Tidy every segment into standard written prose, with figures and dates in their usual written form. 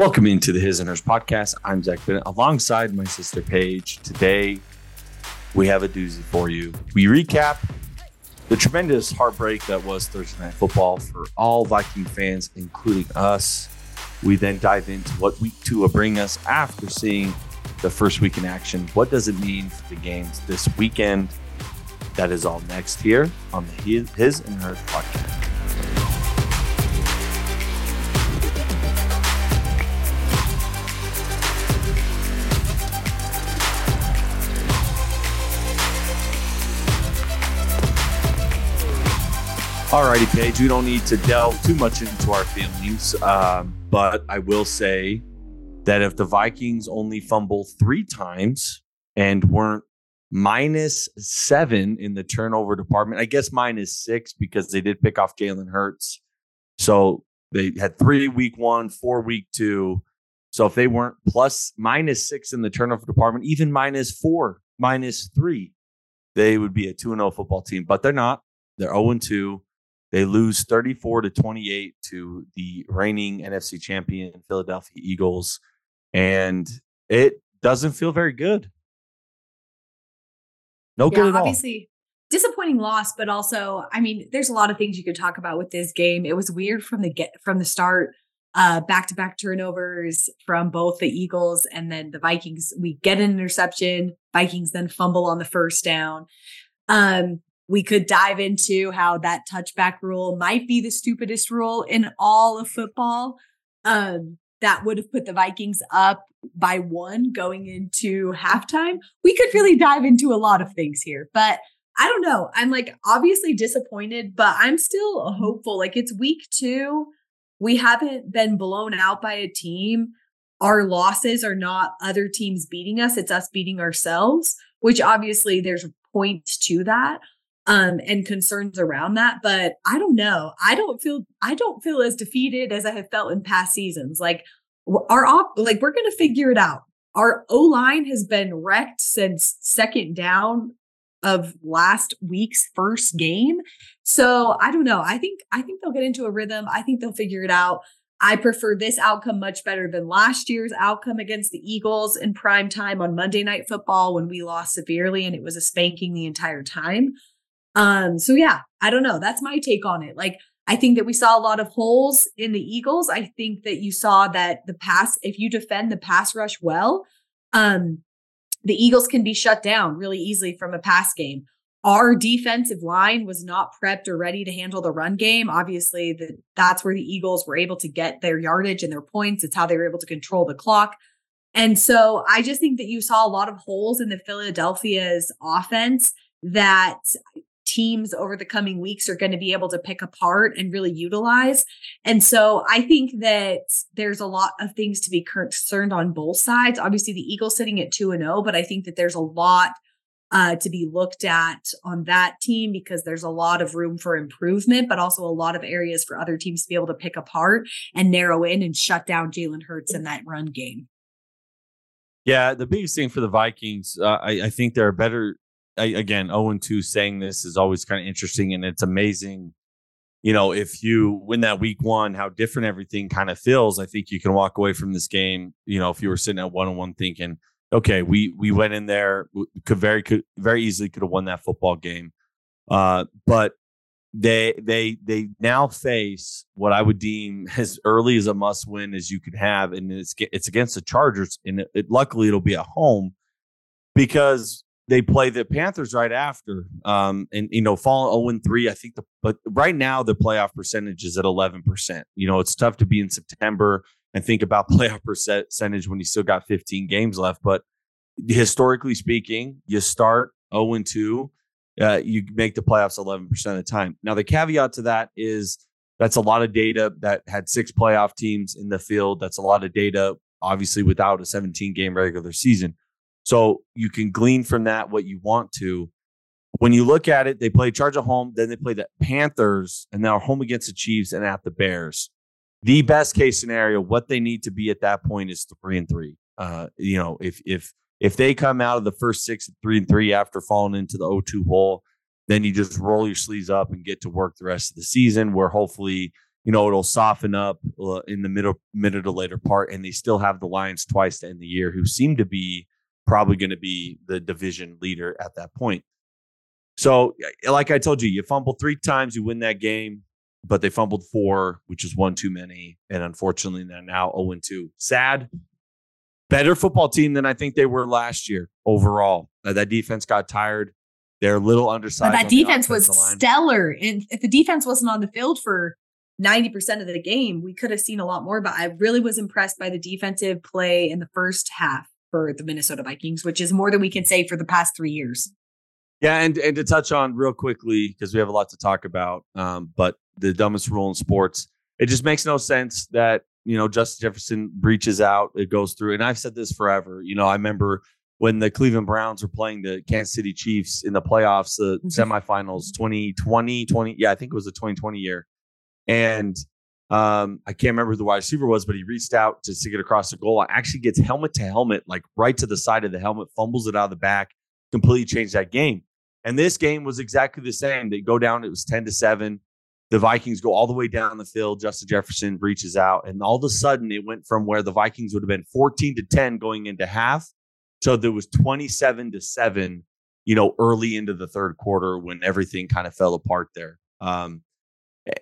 Welcome into the His and Hers podcast. I'm Zach Bennett alongside my sister Paige. Today, we have a doozy for you. We recap the tremendous heartbreak that was Thursday Night Football for all Viking fans, including us. We then dive into what week two will bring us after seeing the first week in action. What does it mean for the games this weekend? That is all next here on the His and Hers podcast. Alrighty, Paige, we don't need to delve too much into our feelings, but I will say that if the Vikings only fumble three times and weren't -7 in the turnover department, I guess -6 because they did pick off Jalen Hurts. So they had 3 week 1, 4 week 2. So if they weren't -6 in the turnover department, even -4, -3, they would be a 2-0 football team, but they're not. They're 0-2. They lose 34-28 to the reigning NFC champion Philadelphia Eagles, and it doesn't feel very good. Good at all. Obviously, disappointing loss, but also, I mean, there's a lot of things you could talk about with this game. It was weird from the start, back-to-back turnovers from both the Eagles and then the Vikings. We get an interception. Vikings then fumble on the first down. We could dive into how that touchback rule might be the stupidest rule in all of football. That would have put the Vikings up by 1 going into halftime. We could really dive into a lot of things here, but I don't know. I'm obviously disappointed, but I'm still hopeful. It's week 2. We haven't been blown out by a team. Our losses are not other teams beating us. It's us beating ourselves, which obviously there's a point to that. And concerns around that, but I don't know. I don't feel as defeated as I have felt in past seasons. We're going to figure it out. Our O-line has been wrecked since second down of last week's first game. So I don't know. I think they'll get into a rhythm. I think they'll figure it out. I prefer this outcome much better than last year's outcome against the Eagles in prime time on Monday Night Football when we lost severely and it was a spanking the entire time. So yeah, I don't know. That's my take on it. I think that we saw a lot of holes in the Eagles. I think that you saw that the pass, if you defend the pass rush well, the Eagles can be shut down really easily from a pass game. Our defensive line was not prepped or ready to handle the run game. Obviously, that's where the Eagles were able to get their yardage and their points. It's how they were able to control the clock. And so I just think that you saw a lot of holes in the Philadelphia's offense that teams over the coming weeks are going to be able to pick apart and really utilize. And so I think that there's a lot of things to be concerned on both sides. Obviously, the Eagles sitting at 2-0, but I think that there's a lot to be looked at on that team because there's a lot of room for improvement, but also a lot of areas for other teams to be able to pick apart and narrow in and shut down Jalen Hurts in that run game. Yeah, the biggest thing for the Vikings, I think they're better. Again, 0-2 saying this is always kind of interesting, and it's amazing. If you win that week 1, how different everything kind of feels. I think you can walk away from this game, if you were sitting at 1-1 thinking, okay, we went in there, could very easily have won that football game. But they now face what I would deem as early as a must win as you could have. And it's against the Chargers, and luckily it'll be at home because they play the Panthers right after, falling 0-3. I think, but right now the playoff percentage is at 11%. It's tough to be in September and think about playoff percentage when you still got 15 games left. But historically speaking, you start 0-2, you make the playoffs 11% of the time. Now the caveat to that is that's a lot of data that had 6 playoff teams in the field. That's a lot of data, obviously, without a 17-game regular season. So you can glean from that what you want to. When you look at it, they play Charge at home, then they play the Panthers, and now home against the Chiefs and at the Bears. The best case scenario, what they need to be at that point is 3-3. If they come out of the first 6 at 3-3 after falling into the 0-2 hole, then you just roll your sleeves up and get to work the rest of the season, where hopefully you know, it'll soften up in the middle to later part. And they still have the Lions twice to end the year, who seem to be probably going to be the division leader at that point. So like I told you, you fumble three times, you win that game, but they fumbled four, which is one too many. And unfortunately, they're now 0-2. Sad. Better football team than I think they were last year overall. That defense got tired. They're a little undersized. But that defense was stellar. And if the defense wasn't on the field for 90% of the game, we could have seen a lot more. But I really was impressed by the defensive play in the first half for the Minnesota Vikings, which is more than we can say for the past 3 years. Yeah, and to touch on real quickly, because we have a lot to talk about, but the dumbest rule in sports, it just makes no sense that, you know, Justin Jefferson reaches out, it goes through. And I've said this forever. You know, I remember when the Cleveland Browns were playing the Kansas City Chiefs in the playoffs, the semifinals, 2020. Yeah, I think it was the 2020 year. And I can't remember who the wide receiver was, but he reached out to get across the goal line. Actually gets helmet to helmet, like right to the side of the helmet, fumbles it out of the back, completely changed that game. And this game was exactly the same. They go down, it was 10-7. The Vikings go all the way down the field. Justin Jefferson reaches out. And all of a sudden, it went from where the Vikings would have been 14-10 going into half. So there was 27-7, you know, early into the third quarter when everything kind of fell apart there.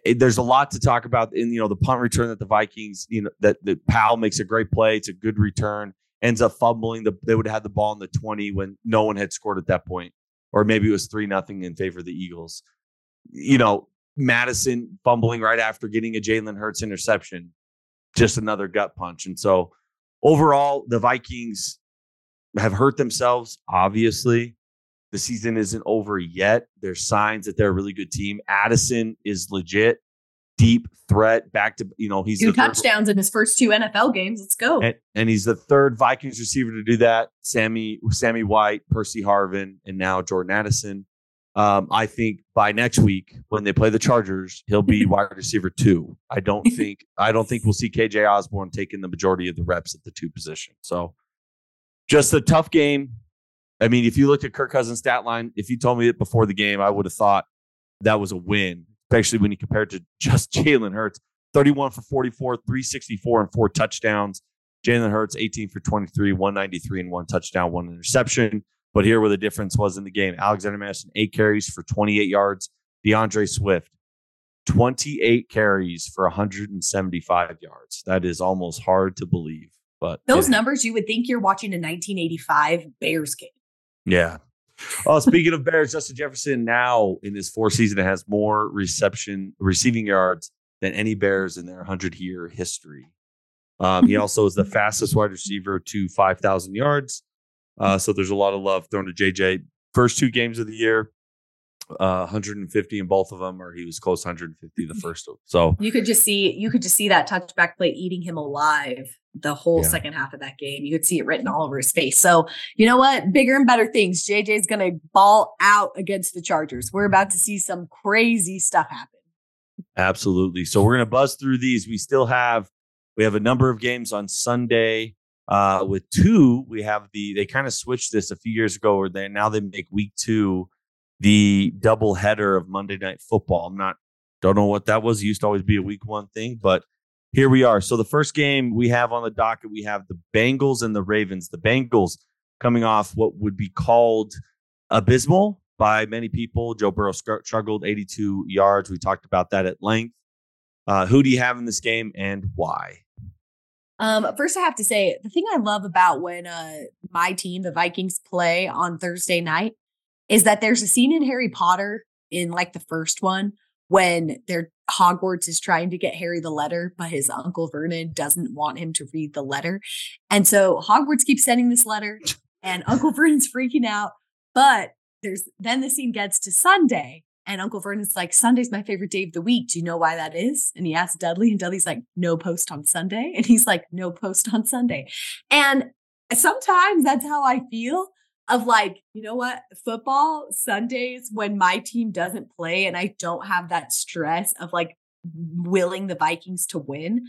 There's a lot to talk about in, you know, the punt return that the Vikings, you know, that Powell makes a great play. It's a good return, ends up fumbling. They would have had the ball in the 20 when no one had scored at that point, or maybe it was 3-0 in favor of the Eagles. You know, Madison fumbling right after getting a Jalen Hurts interception, just another gut punch. And so overall, the Vikings have hurt themselves. Obviously, the season isn't over yet. There's signs that they're a really good team. Addison is legit, deep threat. Back to, you know, he's 2 touchdowns in his first 2 NFL games. Let's go. And he's the third Vikings receiver to do that. Sammy White, Percy Harvin, and now Jordan Addison. I think by next week when they play the Chargers, he'll be wide receiver 2. I don't think we'll see KJ Osborne taking the majority of the reps at the 2 position. So. Just a tough game. I mean, if you looked at Kirk Cousins' stat line, if you told me it before the game, I would have thought that was a win, especially when you compare it to just Jalen Hurts. 31 for 44, 364, and 4 touchdowns. Jalen Hurts, 18 for 23, 193, and 1 touchdown, 1 interception. But here where the difference was in the game, Alexander Madison, 8 carries for 28 yards. DeAndre Swift, 28 carries for 175 yards. That is almost hard to believe. But those numbers, you would think you're watching a 1985 Bears game. Yeah. Well, speaking of Bears, Justin Jefferson now in his 4th season has more receiving yards than any Bears in their 100-year history. He also is the fastest wide receiver to 5,000 yards. So there's a lot of love thrown to JJ. First 2 games of the year, 150 in both of them, or he was close to 150 the first. So you could just see that touchback play eating him alive the whole second half of that game. You could see it written all over his face. So you know what? Bigger and better things. JJ's gonna ball out against the Chargers. We're about to see some crazy stuff happen. Absolutely. So we're gonna buzz through these. We have a number of games on Sunday. With 2, we have they kind of switched this a few years ago, where now they make week 2 the double header of Monday Night Football. Don't know what that was. It used to always be a week 1 thing, but here we are. So the first game we have on the docket, we have the Bengals and the Ravens. The Bengals coming off what would be called abysmal by many people. Joe Burrow struggled 82 yards. We talked about that at length. Who do you have in this game and why? First, I have to say, the thing I love about when my team, the Vikings, play on Thursday night is that there's a scene in Harry Potter in like the first one when Hogwarts is trying to get Harry the letter, but his uncle Vernon doesn't want him to read the letter. And so Hogwarts keeps sending this letter and Uncle Vernon's freaking out. But then the scene gets to Sunday and Uncle Vernon's like, Sunday's my favorite day of the week. Do you know why that is? And he asks Dudley and Dudley's like, no post on Sunday. And he's like, no post on Sunday. And sometimes that's how I feel. Of like, you know what? Football Sundays when my team doesn't play and I don't have that stress of like willing the Vikings to win.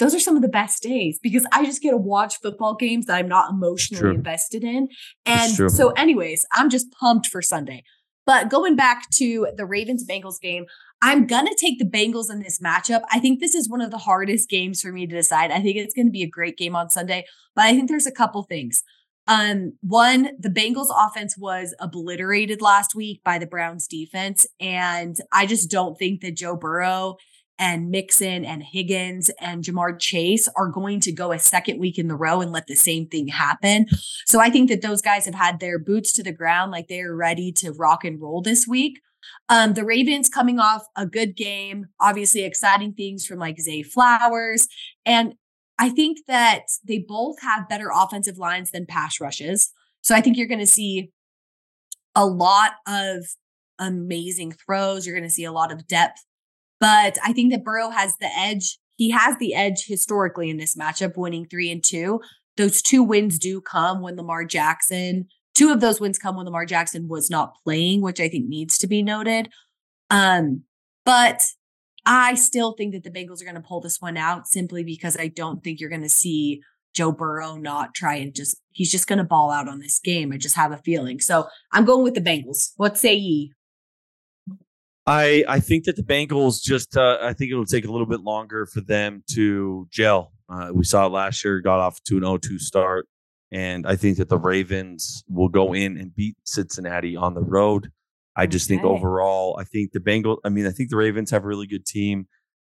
Those are some of the best days because I just get to watch football games that I'm not emotionally invested in. And so anyways, I'm just pumped for Sunday. But going back to the Ravens-Bengals game, I'm going to take the Bengals in this matchup. I think this is one of the hardest games for me to decide. I think it's going to be a great game on Sunday, but I think there's a couple things. One, the Bengals offense was obliterated last week by the Browns defense. And I just don't think that Joe Burrow and Mixon and Higgins and Jamar Chase are going to go a second week in the row and let the same thing happen. So I think that those guys have had their boots to the ground, like they're ready to rock and roll this week. The Ravens coming off a good game, obviously exciting things from like Zay Flowers. And I think that they both have better offensive lines than pass rushes. So I think you're going to see a lot of amazing throws. You're going to see a lot of depth. But I think that Burrow has the edge. He has the edge historically in this matchup, winning 3-2. Those two wins do come when Lamar Jackson, two of those wins come when Lamar Jackson was not playing, which I think needs to be noted. But I still think that the Bengals are going to pull this one out simply because I don't think you're going to see Joe Burrow not try and just, he's just going to ball out on this game. I just have a feeling. So I'm going with the Bengals. What say ye? I think that the Bengals just, I think it'll take a little bit longer for them to gel. We saw it last year, got off to an 0-2 start. And I think that the Ravens will go in and beat Cincinnati on the road. I just think overall, I think the Bengals, I think the Ravens have a really good team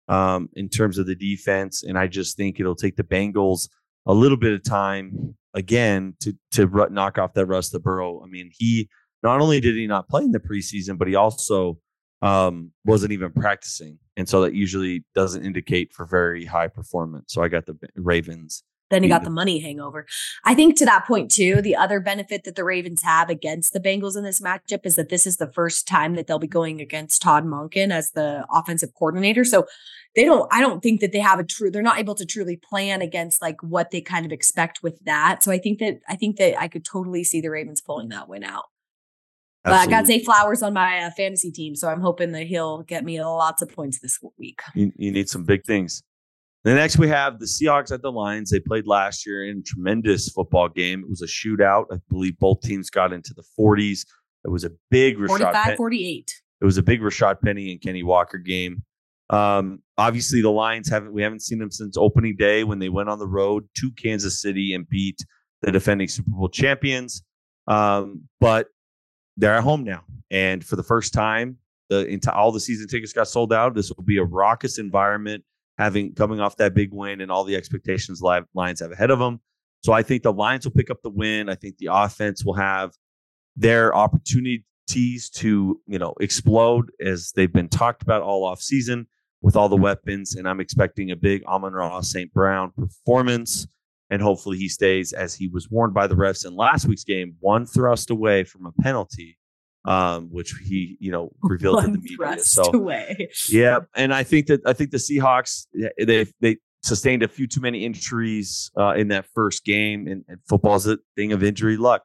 in terms of the defense. And I just think it'll take the Bengals a little bit of time again to knock off that rust of Burrow. I mean, he not only did he not play in the preseason, but he also wasn't even practicing. And so that usually doesn't indicate for very high performance. So I got the Ravens. Then you got the money hangover. I think to that point, too, the other benefit that the Ravens have against the Bengals in this matchup is that this is the first time that they'll be going against Todd Monken as the offensive coordinator. So they don't, I don't think that they have a true, they're not able to truly plan against like what they kind of expect with that. So I think that I could totally see the Ravens pulling that win out. Absolutely. But I got Zay Flowers on my fantasy team, so I'm hoping that he'll get me lots of points this week. You need some big things. The next we have the Seahawks at the Lions. They played last year in a tremendous football game. It was a shootout. I believe both teams got into the 40s. It was a big Rashad 45-48. It was a big Rashad Penny and Kenny Walker game. Obviously, the Lions we haven't seen them since opening day when they went on the road to Kansas City and beat the defending Super Bowl champions. But they're at home now, and for the first time, all the season tickets got sold out. This will be a raucous environment. Coming off that big win and all the expectations Lions have ahead of them. So I think the Lions will pick up the win. I think the offense will have their opportunities to, explode as they've been talked about all offseason with all the weapons. And I'm expecting a big Amon-Ra St. Brown performance. And hopefully he stays, as he was warned by the refs in last week's game, one thrust away from a penalty. Which he, revealed to the media. Yeah, and I think the Seahawks they sustained a few too many injuries in that first game, and football's a thing of injury luck.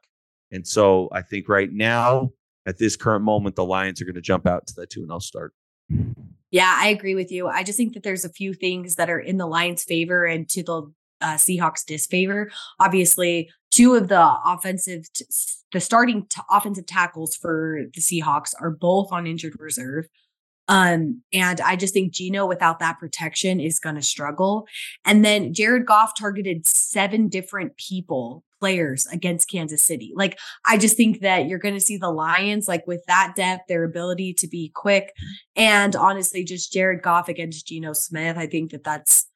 And so I think right now at this current moment, the Lions are going to jump out to that 2-0 start. Yeah, I agree with you. I just think that there's a few things that are in the Lions' favor and to the Seahawks' disfavor. Obviously, two of the offensive tackles for the Seahawks are both on injured reserve. And I just think Geno without that protection is going to struggle. And then Jared Goff targeted 7 different players against Kansas City. Like, I just think that you're going to see the Lions, like with that depth, their ability to be quick. And honestly, just Jared Goff against Geno Smith. I think that that's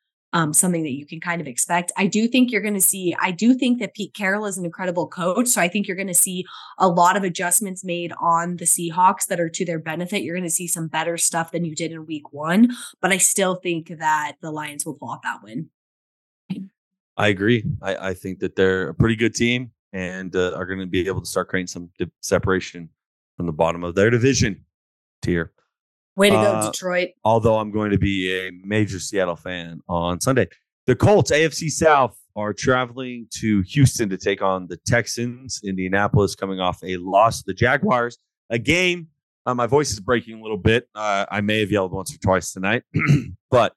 something that you can kind of expect. I do think that Pete Carroll is an incredible coach. So I think you're going to see a lot of adjustments made on the Seahawks that are to their benefit. You're going to see some better stuff than you did in week 1, but I still think that the Lions will pull off that win. I agree. I think that they're a pretty good team and are going to be able to start creating some separation from the bottom of their division tier. Way to go, Detroit. Although I'm going to be a major Seattle fan on Sunday. The Colts, AFC South, are traveling to Houston to take on the Texans. Indianapolis coming off a loss to the Jaguars. A game, my voice is breaking a little bit. I may have yelled once or twice tonight. But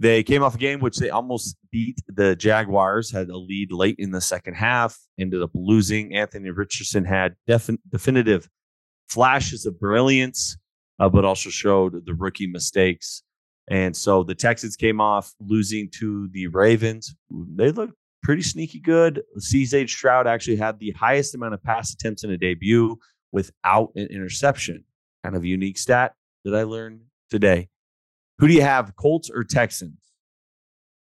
they came off a game which they almost beat the Jaguars, had a lead late in the second half, ended up losing. Anthony Richardson had definitive flashes of brilliance. but also showed the rookie mistakes. And so the Texans came off losing to the Ravens. They looked pretty sneaky good. CJ Stroud actually had the highest amount of pass attempts in a debut without an interception. Kind of a unique stat that I learned today. Who do you have, Colts or Texans?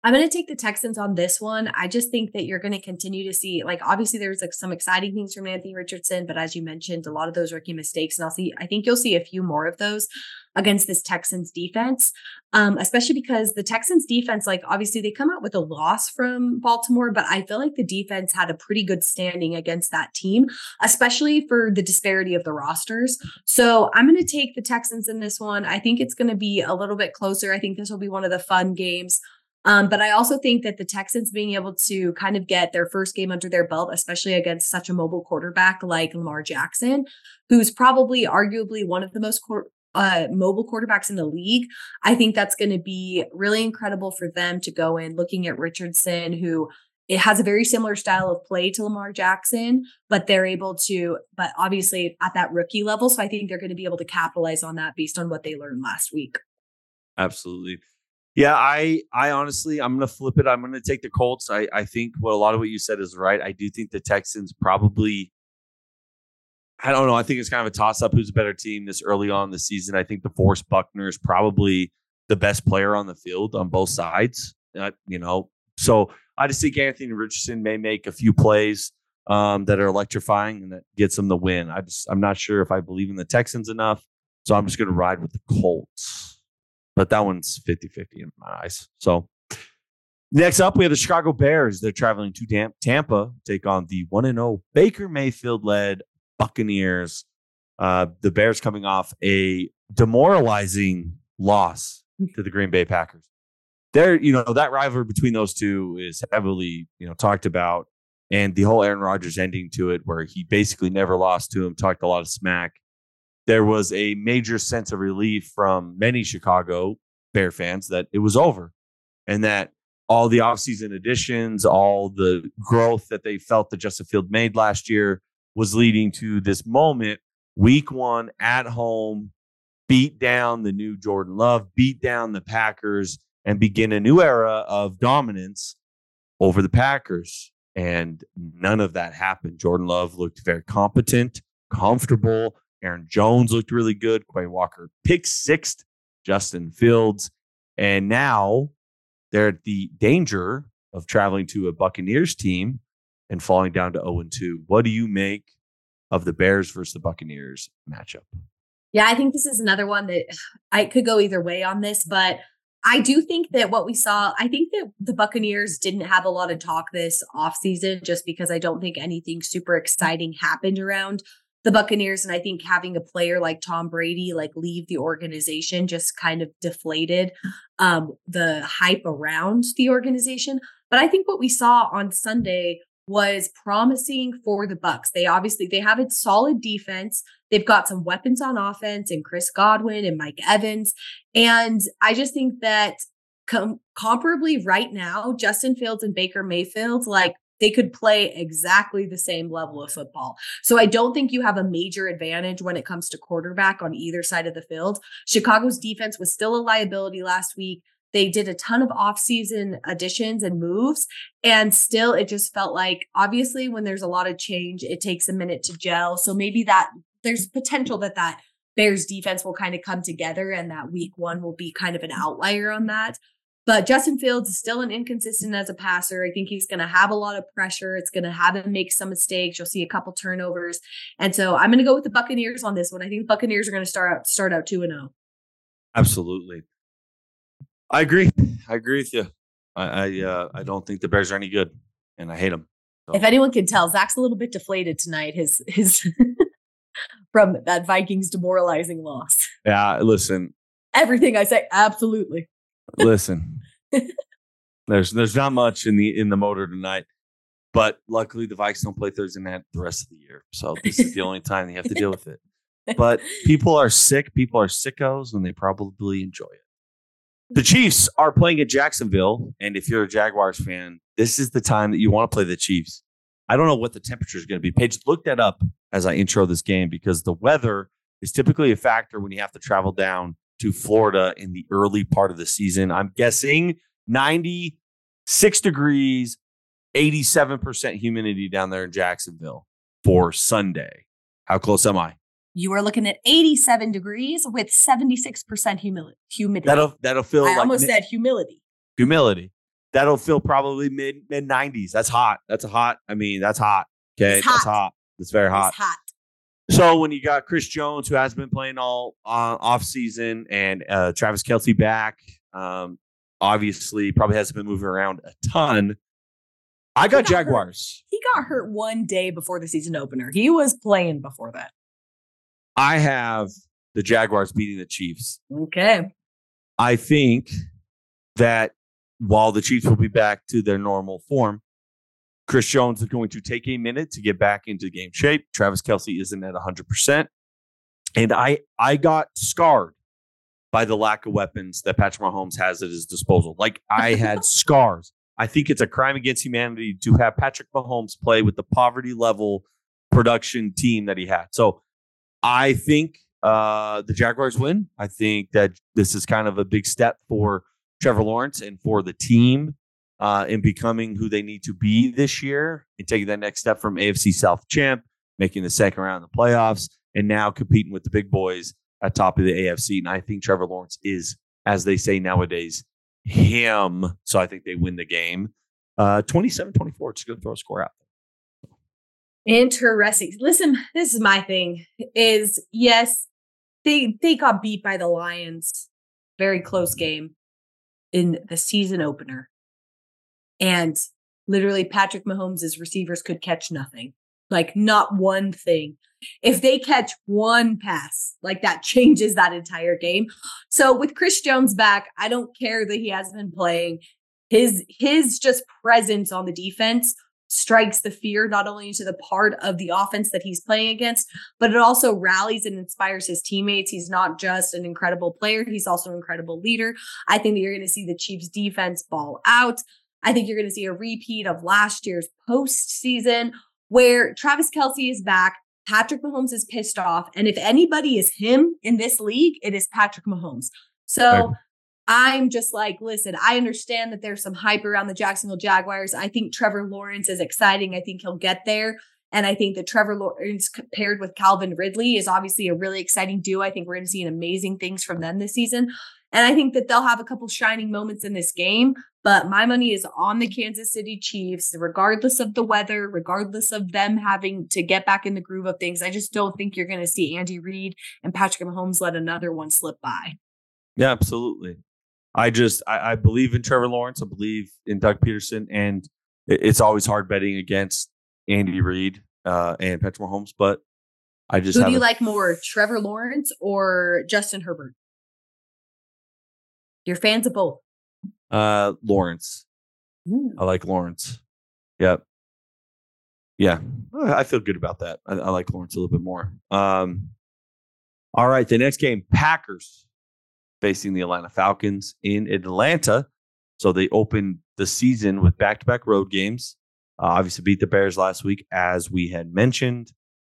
I'm going to take the Texans on this one. I just think that you're going to continue to see, like, obviously there's like some exciting things from Anthony Richardson, but as you mentioned, a lot of those rookie mistakes, and I think you'll see a few more of those against this Texans defense, especially because the Texans defense, like obviously they come out with a loss from Baltimore, but I feel like the defense had a pretty good standing against that team, especially for the disparity of the rosters. So I'm going to take the Texans in this one. I think it's going to be a little bit closer. I think this will be one of the fun games. But I also think that the Texans being able to kind of get their first game under their belt, especially against such a mobile quarterback like Lamar Jackson, who's probably arguably one of the most mobile quarterbacks in the league. I think that's going to be really incredible for them to go in looking at Richardson, who it has a very similar style of play to Lamar Jackson, but they're able to, but obviously at that rookie level. So I think they're going to be able to capitalize on that based on what they learned last week. Absolutely. Yeah, I honestly, I'm going to flip it. I'm going to take the Colts. I think what a lot of what you said is right. I do think the Texans probably, I don't know. I think it's kind of a toss-up who's a better team this early on in the season. I think DeForest Buckner is probably the best player on the field on both sides, So I just think Anthony Richardson may make a few plays that are electrifying and that gets them the win. I'm not sure if I believe in the Texans enough, so I'm just going to ride with the Colts. But that one's 50-50 in my eyes. So next up, we have the Chicago Bears. They're traveling to Tampa to take on the 1-0 Baker Mayfield-led Buccaneers. The Bears coming off a demoralizing loss to the Green Bay Packers. That rivalry between those two is heavily, talked about. And the whole Aaron Rodgers ending to it, where he basically never lost to him, talked a lot of smack. There was a major sense of relief from many Chicago Bear fans that it was over and that all the offseason additions, all the growth that they felt that Justin Field made last year was leading to this moment. Week 1 at home, beat down the new Jordan Love, beat down the Packers, and begin a new era of dominance over the Packers. And none of that happened. Jordan Love looked very competent, comfortable. Aaron Jones looked really good. Quay Walker picked sixth, Justin Fields. And now they're at the danger of traveling to a Buccaneers team and falling down to 0-2. What do you make of the Bears versus the Buccaneers matchup? Yeah, I think this is another one that I could go either way on this, but I do think that what we saw, I think that the Buccaneers didn't have a lot of talk this offseason just because I don't think anything super exciting happened around the Buccaneers. And I think having a player like Tom Brady, leave the organization just kind of deflated the hype around the organization. But I think what we saw on Sunday was promising for the Bucs. They have a solid defense. They've got some weapons on offense and Chris Godwin and Mike Evans. And I just think that comparably right now, Justin Fields and Baker Mayfield, they could play exactly the same level of football. So I don't think you have a major advantage when it comes to quarterback on either side of the field. Chicago's defense was still a liability last week. They did a ton of offseason additions and moves. And still, it just felt like, obviously, when there's a lot of change, it takes a minute to gel. So maybe that there's potential that Bears defense will kind of come together and that week 1 will be kind of an outlier on that. But Justin Fields is still an inconsistent as a passer. I think he's going to have a lot of pressure. It's going to have him make some mistakes. You'll see a couple turnovers. And so I'm going to go with the Buccaneers on this one. I think the Buccaneers are going to start out 2-0. Absolutely. I agree with you. I don't think the Bears are any good, and I hate them. So. If anyone can tell, Zach's a little bit deflated tonight. His from that Vikings demoralizing loss. Yeah, listen. Everything I say, absolutely. Listen, there's not much in the motor tonight, but luckily the Vikes don't play Thursday night the rest of the year. So this is the only time they have to deal with it. But people are sick. People are sickos, and they probably enjoy it. The Chiefs are playing at Jacksonville. And if you're a Jaguars fan, this is the time that you want to play the Chiefs. I don't know what the temperature is going to be. Paige, look that up as I intro this game because the weather is typically a factor when you have to travel down to Florida in the early part of the season. I'm guessing 96 degrees, 87% humidity down there in Jacksonville for Sunday. How close am I? You are looking at 87 degrees with 76% humidity. That'll feel I like almost said humility. Humility. That'll feel probably mid 90s. That's hot. That's hot. Okay. It's hot. That's hot. That's very hot. It's hot. So when you got Chris Jones, who has been playing all off season, and Travis Kelce back, obviously probably hasn't been moving around a ton. I got Jaguars. He got hurt one day before the season opener. He was playing before that. I have the Jaguars beating the Chiefs. Okay. I think that while the Chiefs will be back to their normal form, Chris Jones is going to take a minute to get back into game shape. Travis Kelce isn't at 100%. And I got scarred by the lack of weapons that Patrick Mahomes has at his disposal. Like, I had scars. I think it's a crime against humanity to have Patrick Mahomes play with the poverty level production team that he had. So I think the Jaguars win. I think that this is kind of a big step for Trevor Lawrence and for the team. In becoming who they need to be this year and taking that next step from AFC South champ, making the second round of the playoffs, and now competing with the big boys at top of the AFC. And I think Trevor Lawrence is, as they say nowadays, him. So I think they win the game. 27-24. It's a good throw score out. Interesting. Listen, this is my thing is, yes, they got beat by the Lions. Very close game in the season opener. And literally Patrick Mahomes' receivers could catch nothing, like not one thing. If they catch one pass, like that changes that entire game. So with Chris Jones back, I don't care that he hasn't been playing. His just presence on the defense strikes the fear not only into the part of the offense that he's playing against, but it also rallies and inspires his teammates. He's not just an incredible player. He's also an incredible leader. I think that you're going to see the Chiefs defense ball out. I think you're going to see a repeat of last year's postseason where Travis Kelce is back, Patrick Mahomes is pissed off, and if anybody is him in this league, it is Patrick Mahomes. So I'm just like, listen, I understand that there's some hype around the Jacksonville Jaguars. I think Trevor Lawrence is exciting. I think he'll get there. And I think that Trevor Lawrence paired with Calvin Ridley is obviously a really exciting duo. I think we're going to see amazing things from them this season. And I think that they'll have a couple shining moments in this game. But my money is on the Kansas City Chiefs, regardless of the weather, regardless of them having to get back in the groove of things. I just don't think you're going to see Andy Reid and Patrick Mahomes let another one slip by. Yeah, absolutely. I believe in Trevor Lawrence. I believe in Doug Peterson. And it's always hard betting against Andy Reid and Patrick Mahomes. But I just Who do you like more, Trevor Lawrence or Justin Herbert? You're fans of both. Lawrence. Ooh. I like Lawrence. Yep. Yeah. I feel good about that. I like Lawrence a little bit more. All right. The next game, Packers facing the Atlanta Falcons in Atlanta. So they opened the season with back-to-back road games. Obviously beat the Bears last week, as we had mentioned.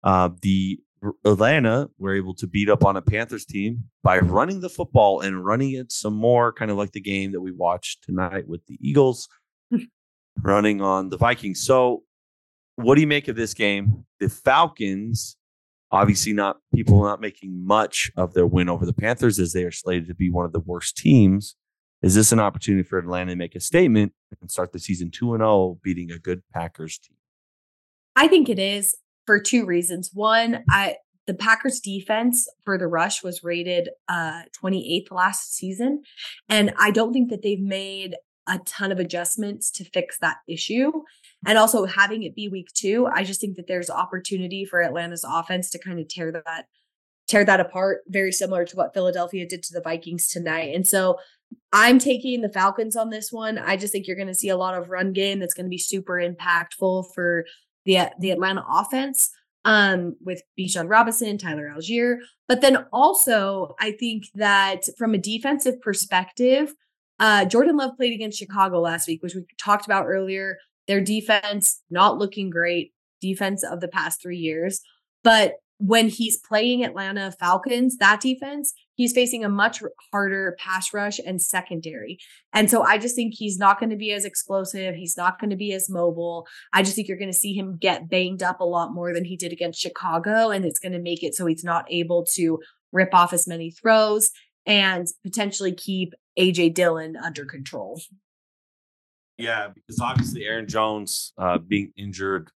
The Atlanta were able to beat up on a Panthers team by running the football and running it some more, kind of like the game that we watched tonight with the Eagles running on the Vikings. So what do you make of this game? The Falcons, obviously not making much of their win over the Panthers as they are slated to be one of the worst teams. Is this an opportunity for Atlanta to make a statement and start the season 2-0 beating a good Packers team? I think it is. For two reasons. One, the Packers defense for the rush was rated 28th last season. And I don't think that they've made a ton of adjustments to fix that issue. And also having it be week 2, I just think that there's opportunity for Atlanta's offense to kind of tear that apart, very similar to what Philadelphia did to the Vikings tonight. And so I'm taking the Falcons on this one. I just think you're going to see a lot of run game that's going to be super impactful for the Atlanta offense with Bijan Robinson, Tyler Algier. But then also, I think that from a defensive perspective, Jordan Love played against Chicago last week, which we talked about earlier. Their defense, not looking great, defense of the past 3 years. But when he's playing Atlanta Falcons, that defense, he's facing a much harder pass rush and secondary. And so I just think he's not going to be as explosive. He's not going to be as mobile. I just think you're going to see him get banged up a lot more than he did against Chicago. And it's going to make it so he's not able to rip off as many throws and potentially keep AJ Dillon under control. Yeah, because obviously Aaron Jones being injured,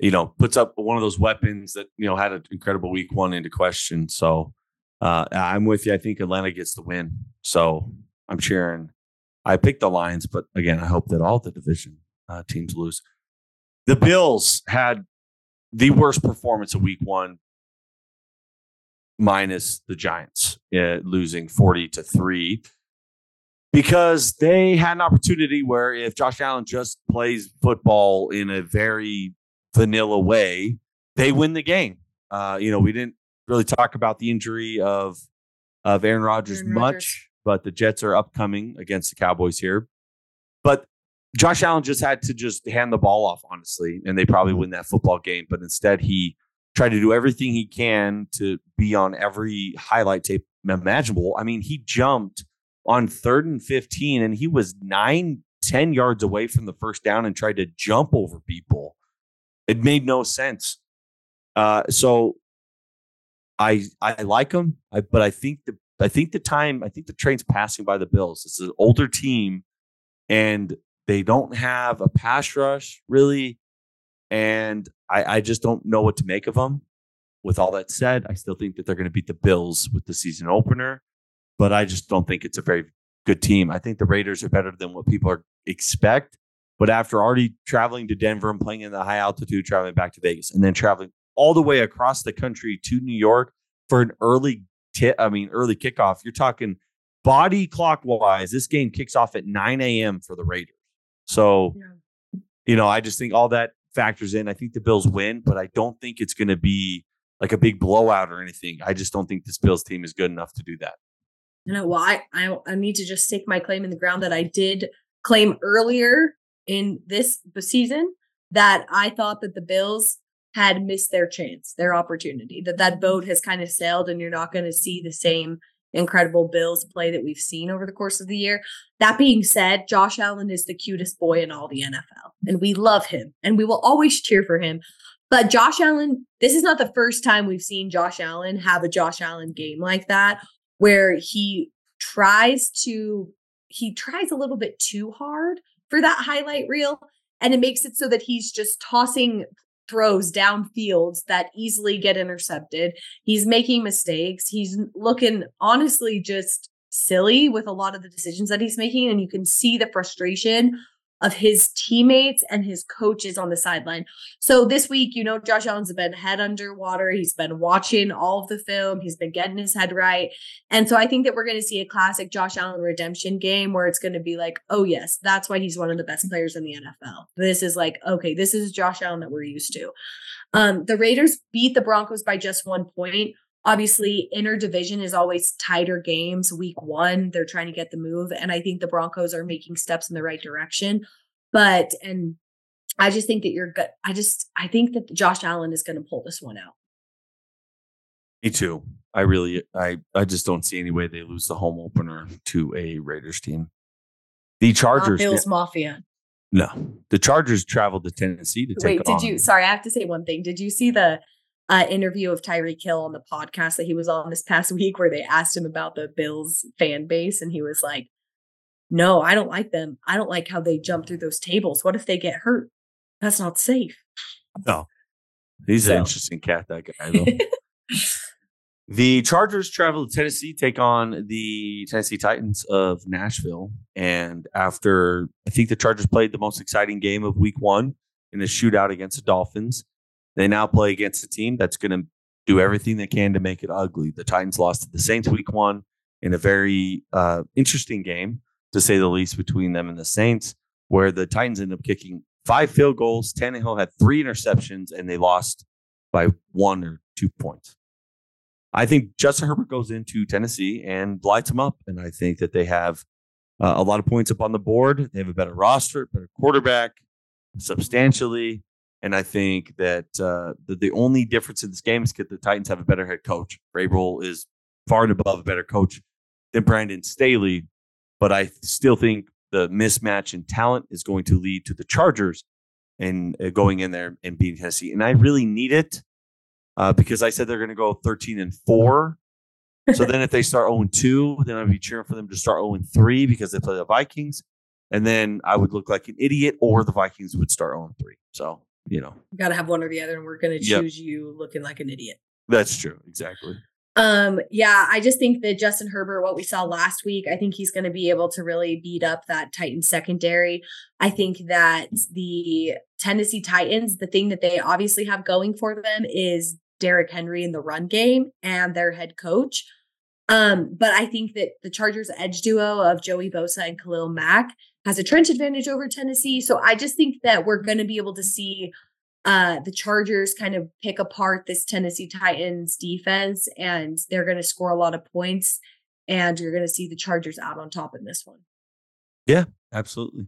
you know, puts up one of those weapons that, you know, had an incredible week one into question. So I'm with you. I think Atlanta gets the win. So I'm cheering. I picked the Lions, but again, I hope that all the division teams lose. The Bills had the worst performance of week one, minus the Giants losing 40-3. Because they had an opportunity where if Josh Allen just plays football in a very vanilla way, they win the game. You know, we didn't really talk about the injury of Aaron Rodgers much, but the Jets are upcoming against the Cowboys here. But Josh Allen just had to just hand the ball off, honestly, and they probably win that football game. But instead, he tried to do everything he can to be on every highlight tape imaginable. I mean, he jumped on 3rd and 15, and he was 9-10 yards away from the first down and tried to jump over people. It made no sense. So I like him, but I think the train's passing by the Bills. It's an older team, and they don't have a pass rush really, and I just don't know what to make of them. With all that said, I still think that they're going to beat the Bills with the season opener. But I just don't think it's a very good team. I think the Raiders are better than what people expect. But after already traveling to Denver and playing in the high altitude, traveling back to Vegas, and then traveling all the way across the country to New York for an early kickoff, you're talking body clockwise. This game kicks off at 9 a.m. for the Raiders. So, you know, I just think all that factors in. I think the Bills win, but I don't think it's going to be like a big blowout or anything. I just don't think this Bills team is good enough to do that. No, well, I need to just stake my claim in the ground that I did claim earlier in this season that I thought that the Bills had missed their chance, their opportunity, that boat has kind of sailed and you're not going to see the same incredible Bills play that we've seen over the course of the year. That being said, Josh Allen is the cutest boy in all the NFL, and we love him and we will always cheer for him. But Josh Allen, this is not the first time we've seen Josh Allen have a Josh Allen game like that, where he tries a little bit too hard for that highlight reel. And it makes it so that he's just tossing throws downfield that easily get intercepted. He's making mistakes. He's looking honestly just silly with a lot of the decisions that he's making. And you can see the frustration of his teammates and his coaches on the sideline. So this week, you know, Josh Allen's been head underwater. He's been watching all of the film. He's been getting his head right. And so I think that we're going to see a classic Josh Allen redemption game where it's going to be like, oh yes, that's why he's one of the best players in the NFL. This is like, okay, this is Josh Allen that we're used to. The Raiders beat the Broncos by just 1 point. Obviously, inner division is always tighter games. Week one, they're trying to get the move. And I think the Broncos are making steps in the right direction. But, and I just think that you're good. I think that Josh Allen is going to pull this one out. Me too. I just don't see any way they lose the home opener to a Raiders team. The Chargers. Bills Mafia. No, the Chargers traveled to Tennessee to take on. Sorry, I have to say one thing. Did you see the interview of Tyreek Hill on the podcast that he was on this past week where they asked him about the Bills fan base? And he was like, no, I don't like them. I don't like how they jump through those tables. What if they get hurt? That's not safe. No, he's an interesting cat, that guy, though. The Chargers travel to Tennessee, take on the Tennessee Titans of Nashville. And after, I think the Chargers played the most exciting game of week one in a shootout against the Dolphins. They now play against a team that's going to do everything they can to make it ugly. The Titans lost to the Saints week one in a very interesting game, to say the least, between them and the Saints, where the Titans ended up kicking 5 field goals. Tannehill had 3 interceptions, and they lost by 1 or 2 points. I think Justin Herbert goes into Tennessee and lights them up, and I think that they have a lot of points up on the board. They have a better roster, better quarterback, substantially. And I think that the only difference in this game is that the Titans have a better head coach. Vrabel is far and above a better coach than Brandon Staley. But I still think the mismatch in talent is going to lead to the Chargers and going in there and beating Tennessee. And I really need it because I said they're going to go 13-4. So then if they start 0-2, then I'd be cheering for them to start 0-3 because they play the Vikings. And then I would look like an idiot, or the Vikings would start 0-3. So, you know. You got to have one or the other, and we're going to choose you looking like an idiot. That's true. Exactly. Yeah, I just think that Justin Herbert, what we saw last week, I think he's going to be able to really beat up that Titans secondary. I think that the Tennessee Titans, the thing that they obviously have going for them is Derrick Henry in the run game and their head coach. But I think that the Chargers edge duo of Joey Bosa and Khalil Mack has a trench advantage over Tennessee. So I just think that we're going to be able to see the Chargers kind of pick apart this Tennessee Titans defense, and they're going to score a lot of points, and you're going to see the Chargers out on top in this one. Yeah, absolutely.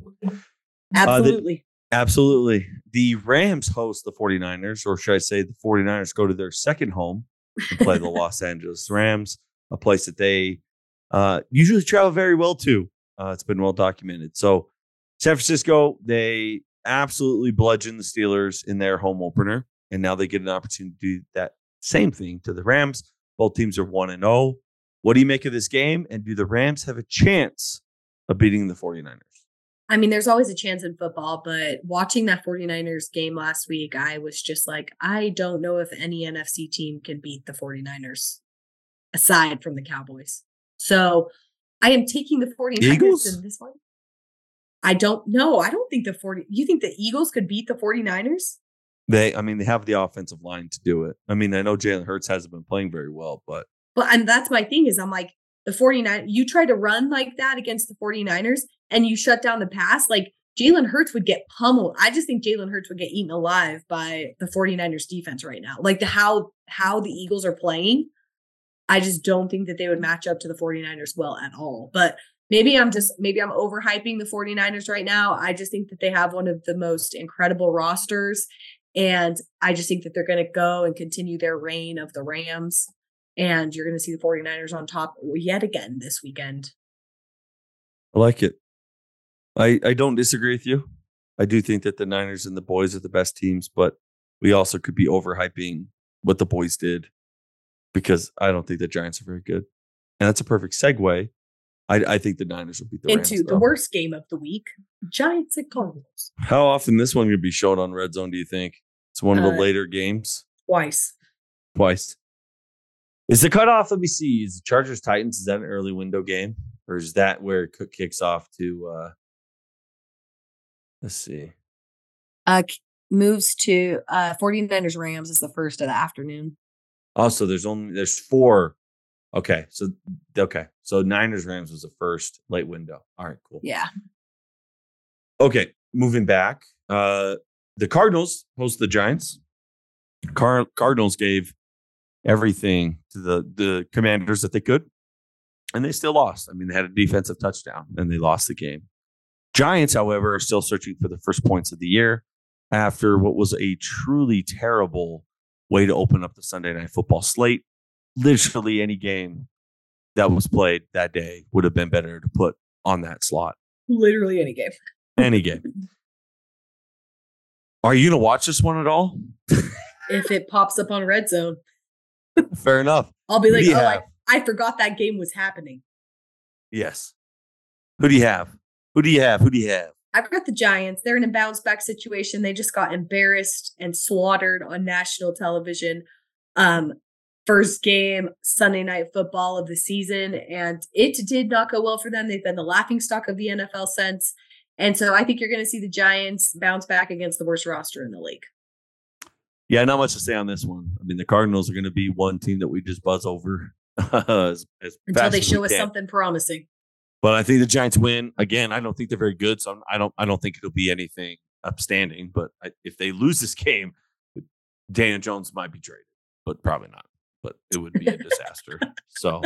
Absolutely. The Rams host the 49ers, or should I say the 49ers go to their second home and play the Los Angeles Rams, a place that they usually travel very well to. It's been well documented. So San Francisco, they absolutely bludgeoned the Steelers in their home opener, and now they get an opportunity to do that same thing to the Rams. Both teams are 1-0. What do you make of this game, and do the Rams have a chance of beating the 49ers? I mean, there's always a chance in football, but watching that 49ers game last week, I was just like, I don't know if any NFC team can beat the 49ers aside from the Cowboys. So I am taking the 49ers Eagles? In this one. I don't know. I don't think you think the Eagles could beat the 49ers? They have the offensive line to do it. I mean, I know Jalen Hurts hasn't been playing very well, but and that's my thing is I'm like the 49ers, you try to run like that against the 49ers and you shut down the pass, like Jalen Hurts would get pummeled. I just think Jalen Hurts would get eaten alive by the 49ers defense right now. Like how the Eagles are playing, I just don't think that they would match up to the 49ers well at all. But Maybe I'm overhyping the 49ers right now. I just think that they have one of the most incredible rosters. And I just think that they're going to go and continue their reign of the Rams. And you're going to see the 49ers on top yet again this weekend. I like it. I don't disagree with you. I do think that the Niners and the boys are the best teams, but we also could be overhyping what the boys did because I don't think the Giants are very good. And that's a perfect segue. I think the Niners will beat the Rams. Into the worst game of the week, Giants and Cardinals. How often this one could be shown on Red Zone, do you think? It's one of the later games. Twice. Is the cutoff, let me see, is the Chargers-Titans, is that an early window game? Or is that where it kicks off to, let's see. Moves to 49ers-Rams is the first of the afternoon. Oh, so there's four. Okay, so Niners Rams was the first late window. All right, cool. Yeah. Okay, moving back. The Cardinals host the Giants. Cardinals gave everything to the Commanders that they could, and they still lost. I mean, they had a defensive touchdown, and they lost the game. Giants, however, are still searching for the first points of the year after what was a truly terrible way to open up the Sunday Night Football slate. Literally any game that was played that day would have been better to put on that slot. Literally any game. Are you going to watch this one at all? If it pops up on Red Zone. Fair enough. I'll be like, I forgot that game was happening. Yes. Who do you have? I've got the Giants. They're in a bounce back situation. They just got embarrassed and slaughtered on national television. First game, Sunday Night Football of the season, and it did not go well for them. They've been the laughingstock of the NFL since. And so I think you're going to see the Giants bounce back against the worst roster in the league. Yeah, not much to say on this one. I mean, the Cardinals are going to be one team that we just buzz over as until they show us something promising. But I think the Giants win. Again, I don't think they're very good, so I don't think it'll be anything upstanding. But if they lose this game, Daniel Jones might be traded, but probably not. But it would be a disaster. So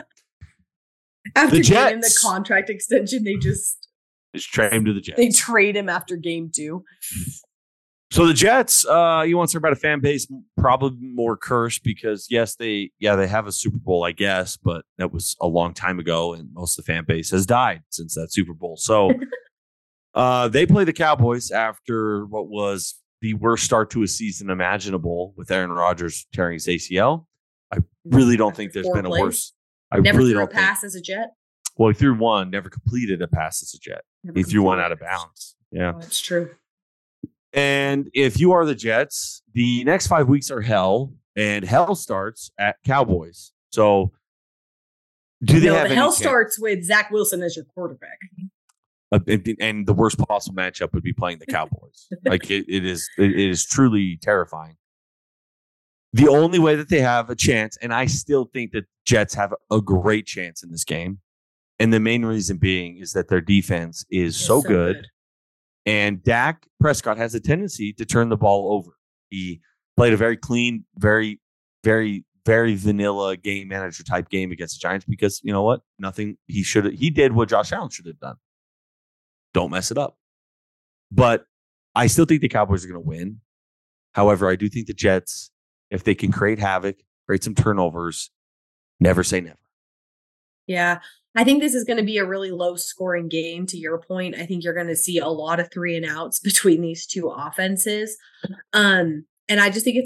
after getting the contract extension, they just trade him to the Jets. They trade him after game 2. So the Jets, you want to talk about a fan base probably more cursed because, yes, they have a Super Bowl, I guess, but that was a long time ago, and most of the fan base has died since that Super Bowl. So they play the Cowboys after what was the worst start to a season imaginable with Aaron Rodgers tearing his ACL. I really don't think there's been a worse. I never really threw a pass as a Jet. Well, he threw one, never completed a pass as a Jet. He threw one out of bounds. Yeah, oh, that's true. And if you are the Jets, the next 5 weeks are hell, and hell starts at Cowboys. So, starts with Zach Wilson as your quarterback, and the worst possible matchup would be playing the Cowboys. Like it is truly terrifying. The only way that they have a chance, and I still think that Jets have a great chance in this game, and the main reason being is that their defense is so good. And Dak Prescott has a tendency to turn the ball over. He played a very clean, very, very, very vanilla game manager type game against the Giants because you know what? Nothing. He did what Josh Allen should have done. Don't mess it up. But I still think the Cowboys are going to win. However, I do think the Jets, if they can create havoc, create some turnovers, never say never. Yeah. I think this is going to be a really low scoring game, to your point. I think you're going to see a lot of 3-and-outs between these two offenses. And I just think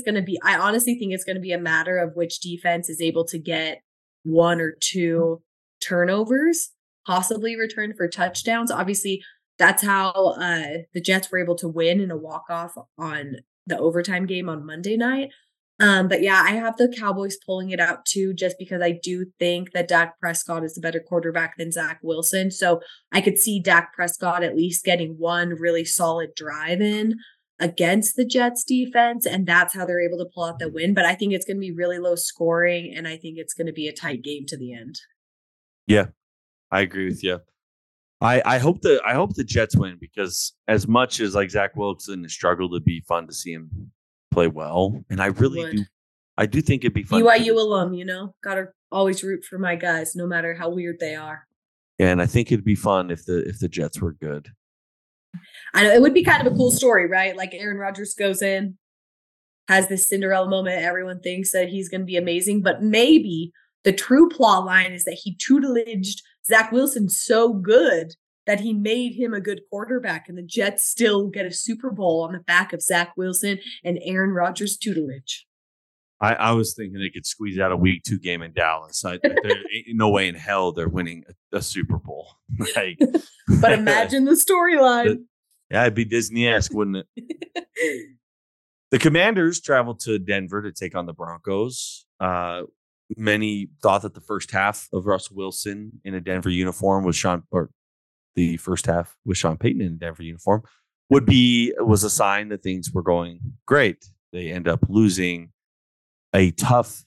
I honestly think it's going to be a matter of which defense is able to get one or two turnovers, possibly returned for touchdowns. Obviously, that's how the Jets were able to win in a walk-off on the overtime game on Monday night. But yeah, I have the Cowboys pulling it out too, just because I do think that Dak Prescott is a better quarterback than Zach Wilson. So I could see Dak Prescott at least getting one really solid drive in against the Jets defense. And that's how they're able to pull out the win. But I think it's going to be really low scoring. And I think it's going to be a tight game to the end. Yeah, I agree with you. I hope the Jets win because as much as like Zach Wilson has struggled, it'd be fun to see him play well, and I do think it'd be fun. BYU alum, you know, gotta always root for my guys, no matter how weird they are. And I think it'd be fun if the Jets were good. I know it would be kind of a cool story, right? Like Aaron Rodgers goes in, has this Cinderella moment. Everyone thinks that he's going to be amazing, but maybe the true plot line is that he tutelaged Zach Wilson so good that he made him a good quarterback, and the Jets still get a Super Bowl on the back of Zach Wilson and Aaron Rodgers' tutelage. I was thinking they could squeeze out a Week 2 game in Dallas. There ain't no way in hell they're winning a Super Bowl. Like, but imagine the storyline. Yeah, it'd be Disney-esque, wouldn't it? The Commanders traveled to Denver to take on the Broncos. Many thought that the first half of Russell Wilson in a Denver uniform was the first half with Sean Payton in Denver uniform was a sign that things were going great. They end up losing a tough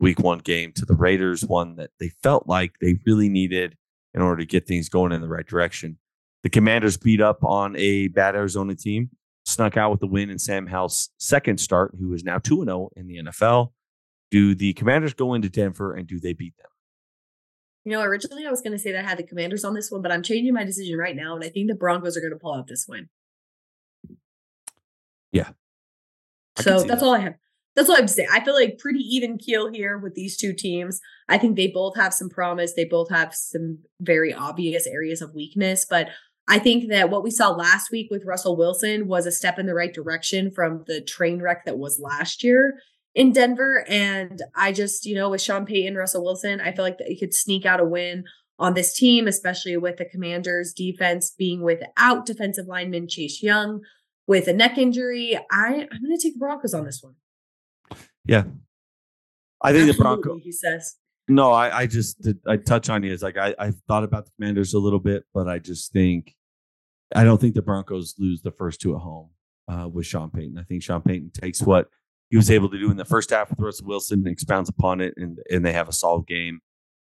Week 1 game to the Raiders, one that they felt like they really needed in order to get things going in the right direction. The Commanders beat up on a bad Arizona team, snuck out with the win in Sam Howell's second start, who is now 2-0 in the NFL. Do the Commanders go into Denver and do they beat them? You know, originally I was going to say that I had the Commanders on this one, but I'm changing my decision right now, and I think the Broncos are going to pull out this win. Yeah. So that's all I have. That's all I have to say. I feel like pretty even keel here with these two teams. I think they both have some promise. They both have some very obvious areas of weakness, but I think that what we saw last week with Russell Wilson was a step in the right direction from the train wreck that was last year in Denver. And I just, you know, with Sean Payton, Russell Wilson, I feel like that he could sneak out a win on this team, especially with the Commanders defense being without defensive lineman Chase Young with a neck injury. I'm going to take the Broncos on this one. Yeah. I think the Broncos, he says. No, I touch on you. It's like, I've thought about the Commanders a little bit, but I don't think the Broncos lose the first two at home with Sean Payton. I think Sean Payton takes what he was able to do in the first half with Russell Wilson and expounds upon it, and they have a solid game,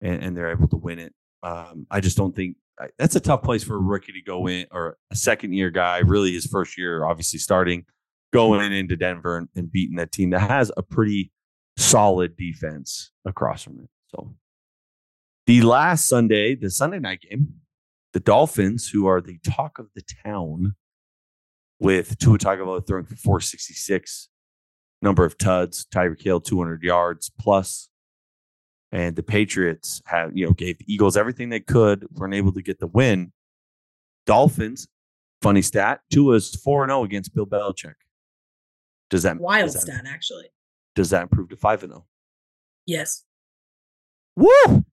and they're able to win it. I just don't think that's a tough place for a rookie to go in, or a second-year guy, really his first year, obviously starting, going into Denver and beating that team that has a pretty solid defense across from it. So the Sunday night game, the Dolphins, who are the talk of the town, with Tua Tagovailoa throwing for 466, number of tuds, Tyreek Hill 200 yards plus. And the Patriots have, gave the Eagles everything they could, weren't able to get the win. Dolphins, funny stat, Tua's 4-0 against Bill Belichick. Wild stat, actually. Does that improve to 5-0? Yes. Woo!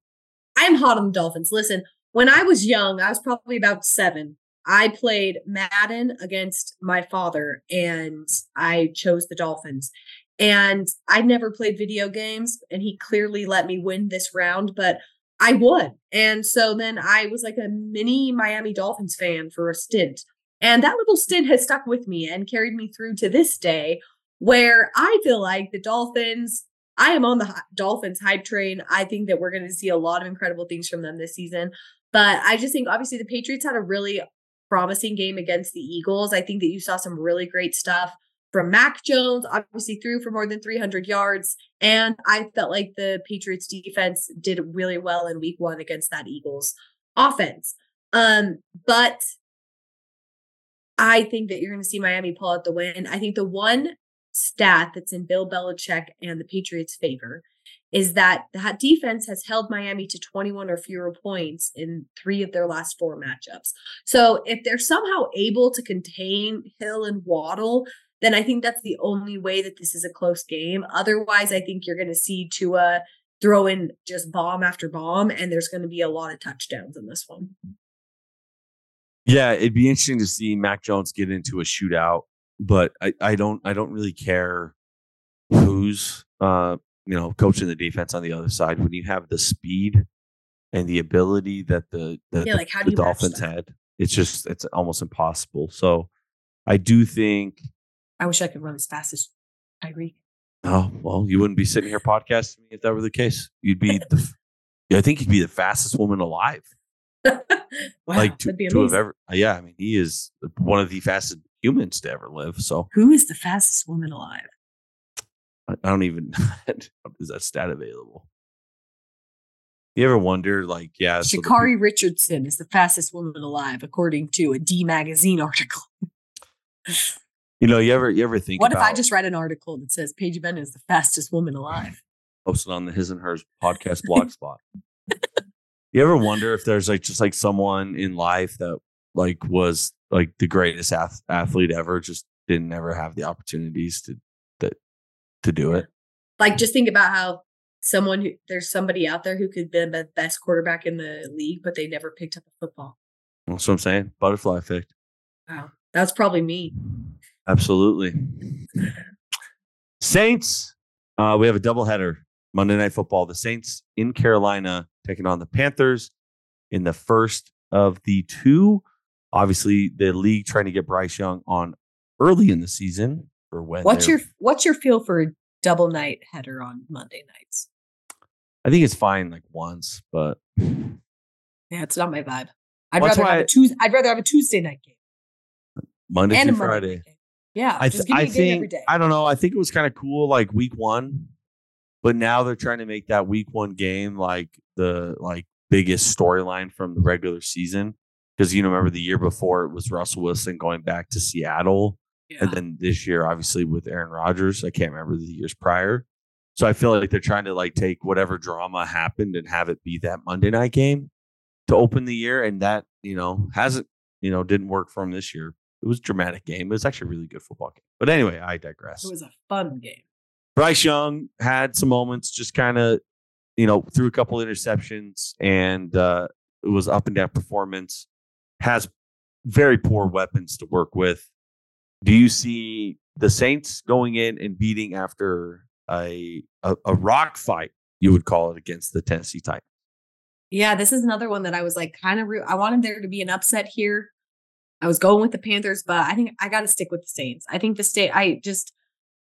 I'm hot on the Dolphins. Listen, when I was young, I was probably about 7. I played Madden against my father, and I chose the Dolphins. And I never played video games, and he clearly let me win this round, but I would. And so then I was like a mini Miami Dolphins fan for a stint. And that little stint has stuck with me and carried me through to this day, where I feel like the Dolphins, I am on the Dolphins hype train. I think that we're going to see a lot of incredible things from them this season. But I just think, obviously, the Patriots had a really promising game against the Eagles. I think that you saw some really great stuff from Mac Jones, obviously threw for more than 300 yards. And I felt like the Patriots defense did really well in week 1 against that Eagles offense. But I think that you're going to see Miami pull out the win. I think the one stat that's in Bill Belichick and the Patriots' favor is that that defense has held Miami to 21 or fewer points in 3 of their last 4 matchups. So if they're somehow able to contain Hill and Waddle, then I think that's the only way that this is a close game. Otherwise, I think you're going to see Tua throw in just bomb after bomb, and there's going to be a lot of touchdowns in this one. Yeah, it'd be interesting to see Mac Jones get into a shootout, but I don't really care who's coaching the defense on the other side when you have the speed and the ability that the Dolphins had. It's almost impossible. So I do think. I wish I could run as fast as Tyreek. Oh, well, you wouldn't be sitting here podcasting if that were the case. You'd be I think you'd be the fastest woman alive. Wow, that'd be amazing. Yeah, I mean, he is one of the fastest humans to ever live. So, who is the fastest woman alive? I don't even is that stat available? You ever wonder, Sha'Carri Richardson is the fastest woman alive, according to a D magazine article. You ever think about... What if I just write an article that says Paige Bennett is the fastest woman alive? Posted on the His and Hers podcast blogspot. You ever wonder if there's just someone in life that was the greatest athlete ever, just didn't ever have the opportunities to do it? Just think about how there's somebody out there who could be the best quarterback in the league, but they never picked up a football. That's what I'm saying. Butterfly effect. Wow. That's probably me. Absolutely. Saints. We have a doubleheader Monday Night Football. The Saints in Carolina taking on the Panthers in the first of the 2. Obviously, the league trying to get Bryce Young on early in the season or when. What's your feel for a double night header on Monday nights? I think it's fine once, but yeah, it's not my vibe. I'd rather have a Tuesday night game. Monday and through Friday. Yeah, I think every day. I don't know. I think it was kind of cool, week 1, but now they're trying to make that week 1 game the biggest storyline from the regular season, because remember the year before it was Russell Wilson going back to Seattle, yeah. And then this year obviously with Aaron Rodgers. I can't remember the years prior, so I feel like they're trying to take whatever drama happened and have it be that Monday night game to open the year, and that didn't work for them this year. It was a dramatic game. It was actually a really good football game. But anyway, I digress. It was a fun game. Bryce Young had some moments, just kind of, threw a couple interceptions, and it was up and down performance. Has very poor weapons to work with. Do you see the Saints going in and beating after a rock fight, you would call it, against the Tennessee Titans? Yeah, this is another one that I was I wanted there to be an upset here. I was going with the Panthers, but I think I got to stick with the Saints. I think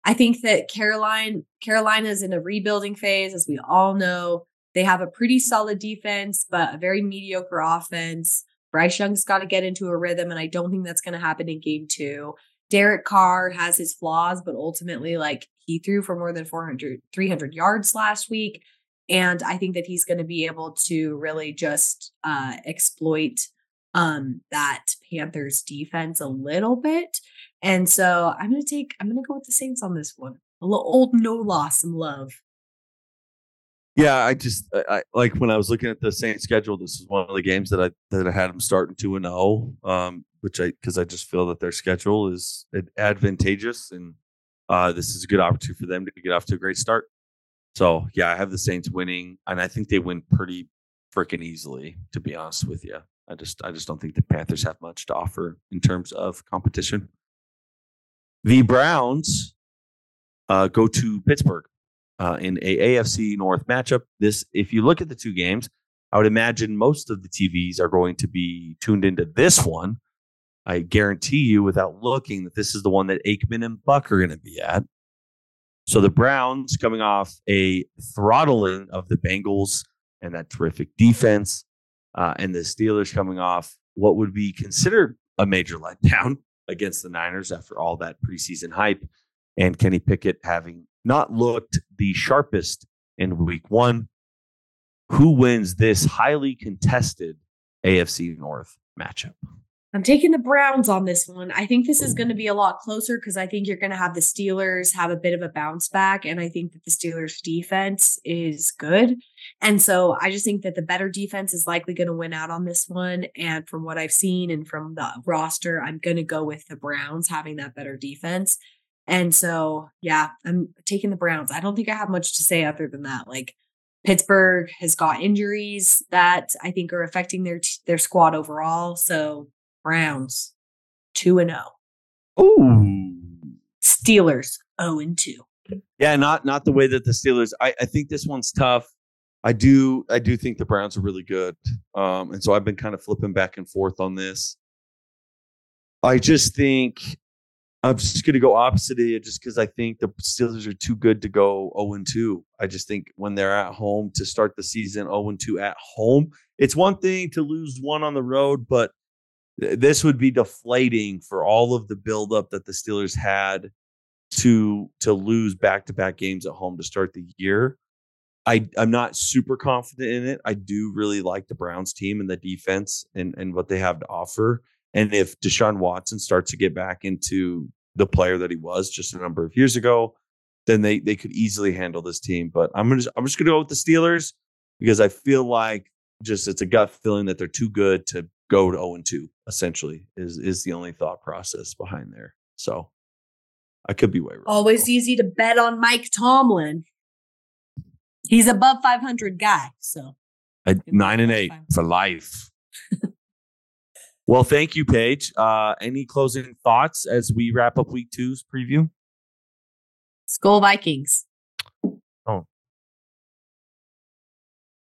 I think that Carolina's in a rebuilding phase, as we all know. They have a pretty solid defense, but a very mediocre offense. Bryce Young's got to get into a rhythm, and I don't think that's going to happen in game 2. Derek Carr has his flaws, but ultimately, he threw for more than 300 yards last week. And I think that he's going to be able to really just exploit that Panthers defense a little bit. And so I'm going to go with the Saints on this one. A little old no loss in love. Yeah, I like when I was looking at the Saints schedule, this is one of the games that I had them starting 2-0, because I just feel that their schedule is advantageous, and this is a good opportunity for them to get off to a great start. So, yeah, I have the Saints winning, and I think they win pretty freaking easily, to be honest with you. I just don't think the Panthers have much to offer in terms of competition. The Browns go to Pittsburgh. In a AFC North matchup, if you look at the two games, I would imagine most of the TVs are going to be tuned into this one. I guarantee you, without looking, that this is the one that Aikman and Buck are going to be at. So the Browns, coming off a throttling of the Bengals and that terrific defense, and the Steelers coming off what would be considered a major letdown against the Niners after all that preseason hype, and Kenny Pickett having not looked the sharpest in week one. Who wins this highly contested AFC North matchup? I'm taking the Browns on this one. I think this is going to be a lot closer because I think you're going to have the Steelers have a bit of a bounce back. And I think that the Steelers defense is good. And so I just think that the better defense is likely going to win out on this one. And from what I've seen and from the roster, I'm going to go with the Browns having that better defense. And so, yeah, I'm taking the Browns. I don't think I have much to say other than that. Like, Pittsburgh has got injuries that I think are affecting their squad overall. So, Browns 2-0. Ooh. Steelers 0-2. Yeah, not the way that the Steelers. I think this one's tough. I do think the Browns are really good. And so I've been kind of flipping back and forth on this. I'm just going to go opposite of you just because I think the Steelers are too good to go 0-2. I just think when they're at home to start the season 0-2 at home, it's one thing to lose one on the road, but this would be deflating for all of the buildup that the Steelers had to lose back-to-back games at home to start the year. I'm not super confident in it. I do really like the Browns team and the defense and what they have to offer. And if Deshaun Watson starts to get back into the player that he was just a number of years ago, then they could easily handle this team. But I'm just going to go with the Steelers because I feel like just it's a gut feeling that they're too good to go to 0-2, essentially, is the only thought process behind there. So I could be way wrong. Always easy to bet on Mike Tomlin. He's above 500 guy. So 9-8 for life. Well, thank you, Paige. Any closing thoughts as we wrap up week two's preview? Skull Vikings. Oh.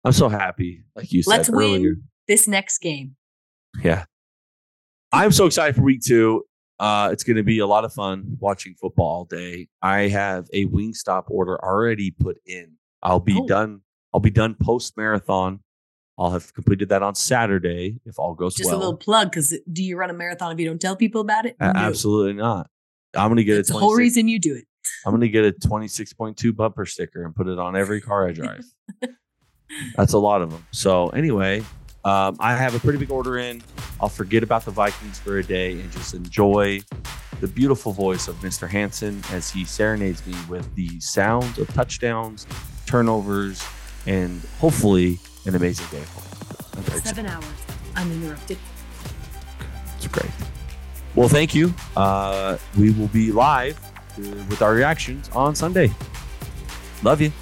I'm so happy, like you said earlier. Let's win this next game. Yeah. I'm so excited for week two. It's going to be a lot of fun watching football all day. I have a Wingstop order already put in. I'll be done. I'll be done post-marathon. I'll have completed that on Saturday if all goes well. Just a little plug, because do you run a marathon if you don't tell people about it? No. Absolutely not. I'm going to get the whole reason you do it. I'm going to get a 26.2 bumper sticker and put it on every car I drive. That's a lot of them. So anyway, I have a pretty big order in. I'll forget about the Vikings for a day and just enjoy the beautiful voice of Mr. Hansen as he serenades me with the sounds of touchdowns, turnovers, and hopefully an amazing day. 7 hours uninterrupted. It's great. Well, thank you. We will be live with our reactions on Sunday. Love you.